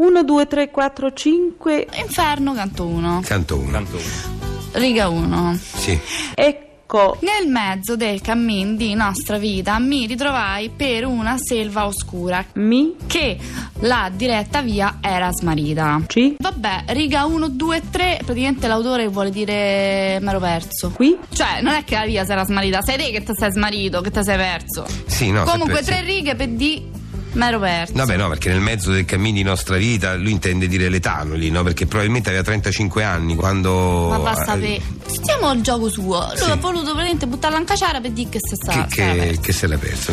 1, 2, 3, 4, 5. Inferno, canto 1. Canto 1. Riga 1. Sì. Ecco. Nel mezzo del cammin di nostra vita mi ritrovai per una selva oscura. Mi? Che la diretta via era smarrita. Ci? Vabbè, riga 1, 2, 3. Praticamente l'autore vuole dire m'ero perso. Qui? Cioè, non è che la via si era smarrita, sei te che ti sei smarrito, che ti sei perso. Sì, no. Comunque, tre righe per di. Ma Roberto. Vabbè, no, perché nel mezzo del cammino di nostra vita lui intende dire l'età lì, no? Perché probabilmente aveva 35 anni quando. Ma basta per. Stiamo al gioco suo. Lui sì. Ha voluto praticamente buttarla in caciara per dire che se sta. Che se l'è perso.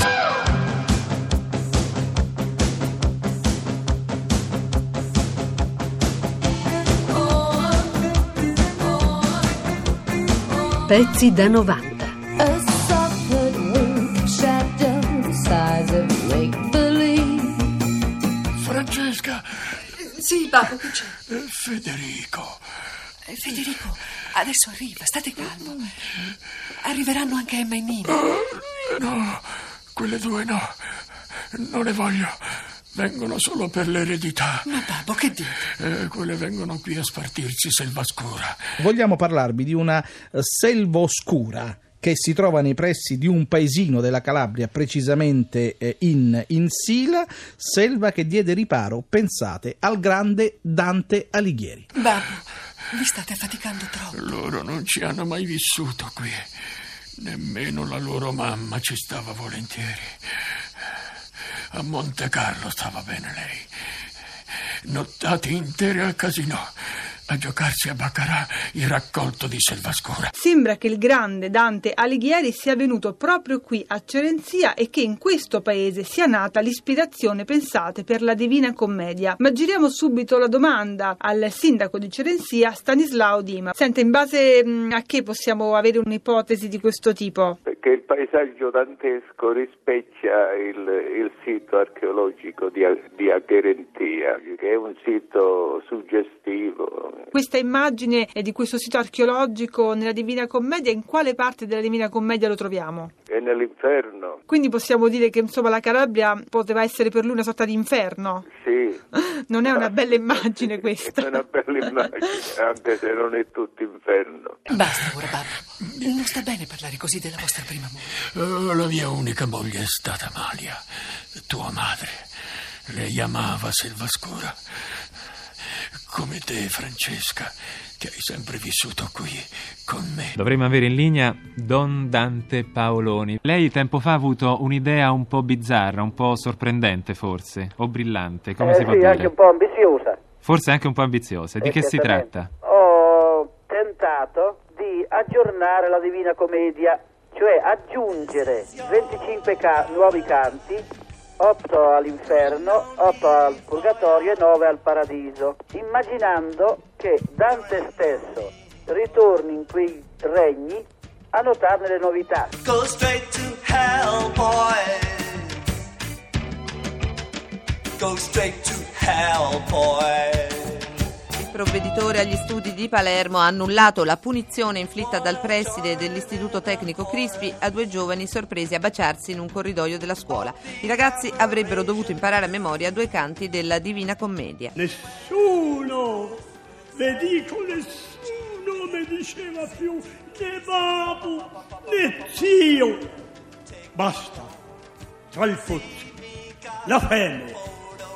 Pezzi da 90. Sì, babbo, che c'è? Federico. Federico, adesso arriva, state calmo. Arriveranno anche Emma e Nina. No, quelle due no. Non le voglio. Vengono solo per l'eredità. Ma babbo, che dite? Quelle vengono qui a spartirsi Selva Scura. Vogliamo parlarvi di una selva oscura che si trova nei pressi di un paesino della Calabria, precisamente in Sila, selva che diede riparo, pensate, al grande Dante Alighieri. Babbo, vi state faticando troppo. Loro non ci hanno mai vissuto qui, nemmeno la loro mamma ci stava volentieri. A Monte Carlo stava bene lei, nottate intere al casino, a giocarsi a baccarà il raccolto di Selva Scura. Sembra che il grande Dante Alighieri sia venuto proprio qui a Cerenzia e che in questo paese sia nata l'ispirazione, pensate, per la Divina Commedia. Ma giriamo subito la domanda al sindaco di Cerenzia, Stanislao Dima. Senta, in base a che possiamo avere un'ipotesi di questo tipo? Perché il paesaggio dantesco rispecchia il sito archeologico di Acherentia, che è un sito suggestivo. Questa immagine di questo sito archeologico nella Divina Commedia, in quale parte della Divina Commedia lo troviamo? È nell'inferno. Quindi possiamo dire che insomma la Calabria poteva essere per lui una sorta di inferno? Sì. Non è una bella immagine questa? È una bella immagine, anche se non è tutto inferno. Basta ora, babbo. Non sta bene parlare così della vostra prima moglie. La mia unica moglie è stata Amalia, tua madre. Lei amava Selva Scura. Come te, Francesca, che hai sempre vissuto qui con me. Dovremmo avere in linea Don Dante Paoloni. Lei tempo fa ha avuto un'idea un po' bizzarra, un po' sorprendente forse, o brillante, come si può dire? Sì, anche un po' ambiziosa. Forse anche un po' ambiziosa. Di che si tratta? Ho tentato di aggiornare la Divina Commedia, cioè aggiungere 25 nuovi canti, 8 all'inferno, 8 al purgatorio e 9 al paradiso, immaginando che Dante stesso ritorni in quei regni a notarne le novità. Go straight to hell, boy. Go straight to hell, boy. Il provveditore agli studi di Palermo ha annullato la punizione inflitta dal preside dell'Istituto Tecnico Crispi a due giovani sorpresi a baciarsi in un corridoio della scuola. I ragazzi avrebbero dovuto imparare a memoria due canti della Divina Commedia. Nessuno, le dico nessuno, mi diceva più né babbo né zio. Basta, tra il fuzzo, la fame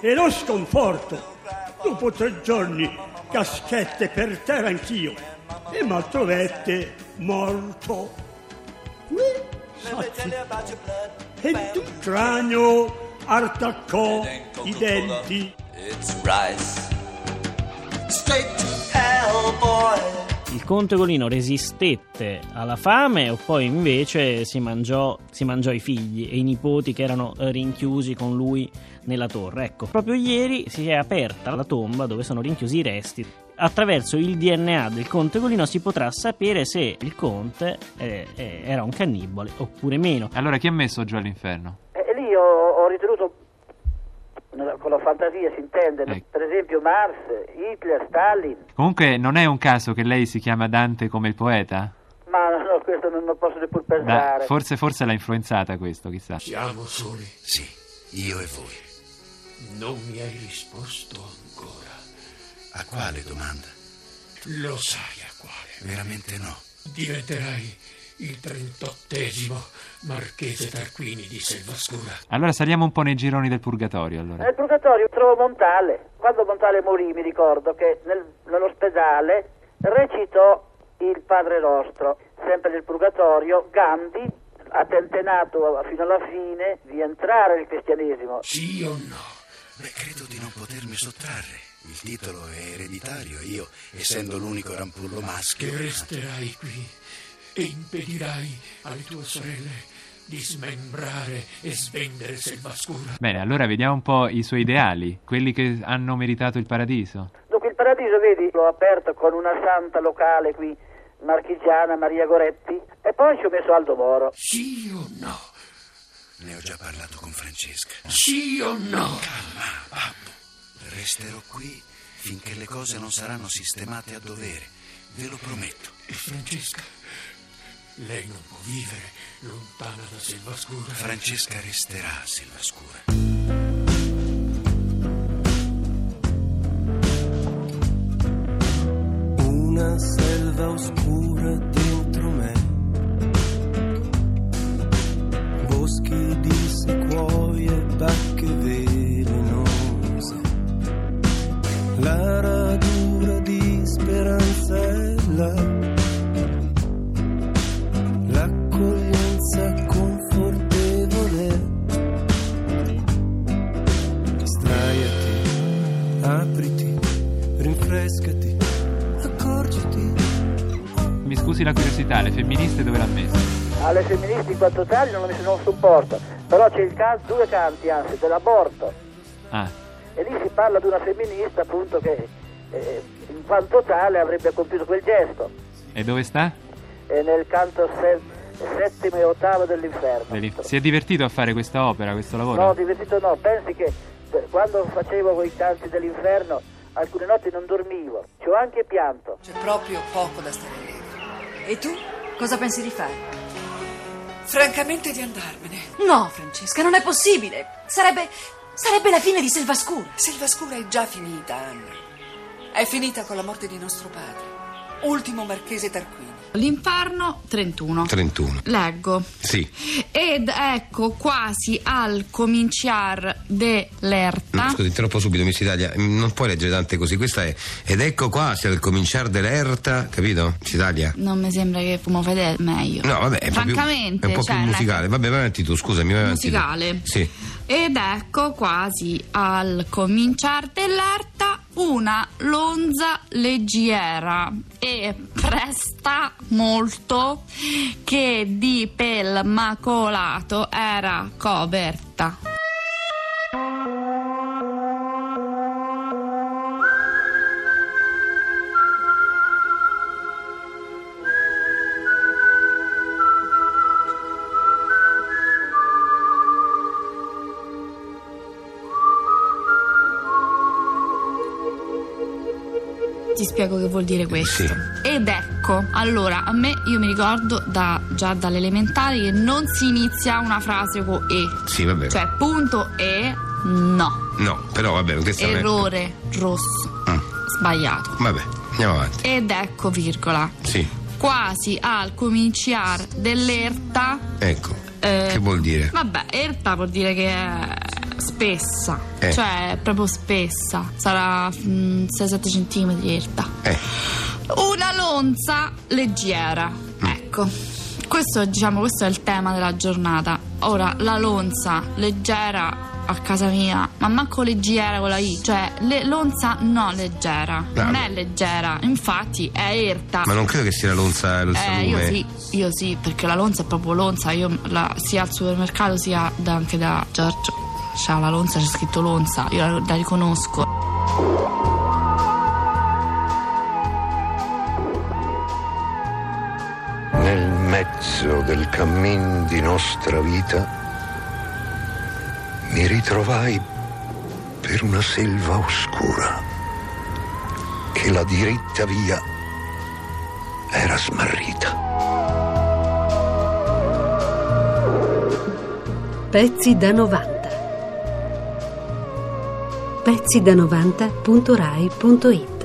e lo sconforto, dopo 3 giorni caschette per terra anch'io e m'altrovette morto qui sazzi. E tu cranio attaccò i denti. Il conte Ugolino resistette alla fame o poi invece si mangiò i figli e i nipoti che erano rinchiusi con lui nella torre. Ecco, proprio ieri si è aperta la tomba dove sono rinchiusi i resti. Attraverso il DNA del conte Ugolino si potrà sapere se il conte era un cannibale oppure meno. Allora chi ha messo giù all'inferno? Lì ho ritenuto, con la fantasia si intende, per esempio Marx, Hitler, Stalin. Comunque non è un caso che lei si chiama Dante come il poeta? Ma no, questo non lo posso neppur pensare. Forse l'ha influenzata questo, chissà. Siamo soli? Sì, io e voi. Non mi hai risposto ancora. A quale domanda? Lo sai a quale. Veramente no. Diventerai il 38° marchese Tarquini di Selva Scura. Allora saliamo un po' nei gironi del Purgatorio. Allora. Nel Purgatorio trovo Montale. Quando Montale morì, mi ricordo che nell'ospedale recitò il Padre Nostro. Sempre nel Purgatorio, Gandhi ha tentennato fino alla fine di entrare nel cristianesimo. Sì o no? Beh, credo di non potermi sottrarre. Il titolo è ereditario. Io, essendo l'unico rampullo maschio... Che resterai qui e impedirai alle tue sorelle di smembrare e svendere Selva Scura. Bene, allora vediamo un po' i suoi ideali, quelli che hanno meritato il paradiso. Dunque il paradiso, vedi, l'ho aperto con una santa locale qui, marchigiana, Maria Goretti, e poi ci ho messo Aldo Moro. Sì o no? Ne ho già parlato con Francesca. Sì o no? Calma, babbo. Resterò qui finché le cose non saranno sistemate a dovere, ve lo prometto. E Francesca? Lei non può vivere lontana da Selva Scura. Francesca resterà a Selva Scura. Una selva oscura dentro me, boschi di sequoie e bacche velenose, la radura di speranzella, l'accoglienza confortevole, straiati, apriti, rinfrescati. Mi scusi la curiosità, le femministe dove l'ha messo? Alle femministe in quanto tali non supporto, però c'è due canti anzi dell'aborto. Ah. E lì si parla di una femminista appunto che in quanto tale avrebbe compiuto quel gesto. E dove sta? Nel canto settimo e ottavo dell'Inferno. Si è divertito a fare questa opera, questo lavoro? No, divertito no, pensi che quando facevo quei canti dell'Inferno alcune notti non dormivo, ci ho anche pianto. C'è proprio poco da stare lì. E tu cosa pensi di fare? Francamente di andarmene. No, Francesca, non è possibile. Sarebbe la fine di Selva Scura. Selva Scura è già finita, Anna. È finita con la morte di nostro padre, ultimo marchese Tarquini. L'inferno 31. Leggo. Sì. Ed ecco quasi al cominciar dell'erta. Scusi, interrompo subito, Miss Italia. Non puoi leggere Dante così. Questa è. Ed ecco quasi al cominciar dell'erta, capito? Miss Italia. Non mi sembra che fumo fedele meglio. No, vabbè. È francamente. Più, è un po' più musicale. Vabbè, vai avanti tu, scusami. Musicale. Sì. Ed ecco quasi al cominciar dell'erta una lonza leggiera e presta molto che di pel macolato era coperta. Ti spiego che vuol dire questo. Sì. Ed ecco, allora, a me, io mi ricordo già dalle elementari che non si inizia una frase con e. Sì, vabbè. Cioè, punto e no. No, però vabbè. Errore, rosso, sbagliato. Vabbè, andiamo avanti. Ed ecco, virgola. Sì. Quasi al cominciar dell'erta. Ecco, che vuol dire? Vabbè, erta vuol dire che è... spessa, cioè proprio spessa, sarà 6-7 centimetri erta. Una lonza leggiera. Ecco, questo è il tema della giornata. Ora, la lonza leggera a casa mia, ma manco leggiera con la i, cioè lonza no leggera, non è leggera, infatti è erta. Ma non credo che sia la lonza lo salume. Io sì, perché la lonza è proprio lonza, sia al supermercato sia anche da Giorgio. C'ha la lonza, c'è scritto lonza, io la riconosco. Nel mezzo del cammin di nostra vita mi ritrovai per una selva oscura che la diritta via era smarrita. Pezzi da 90. pezzi da 90.rai.it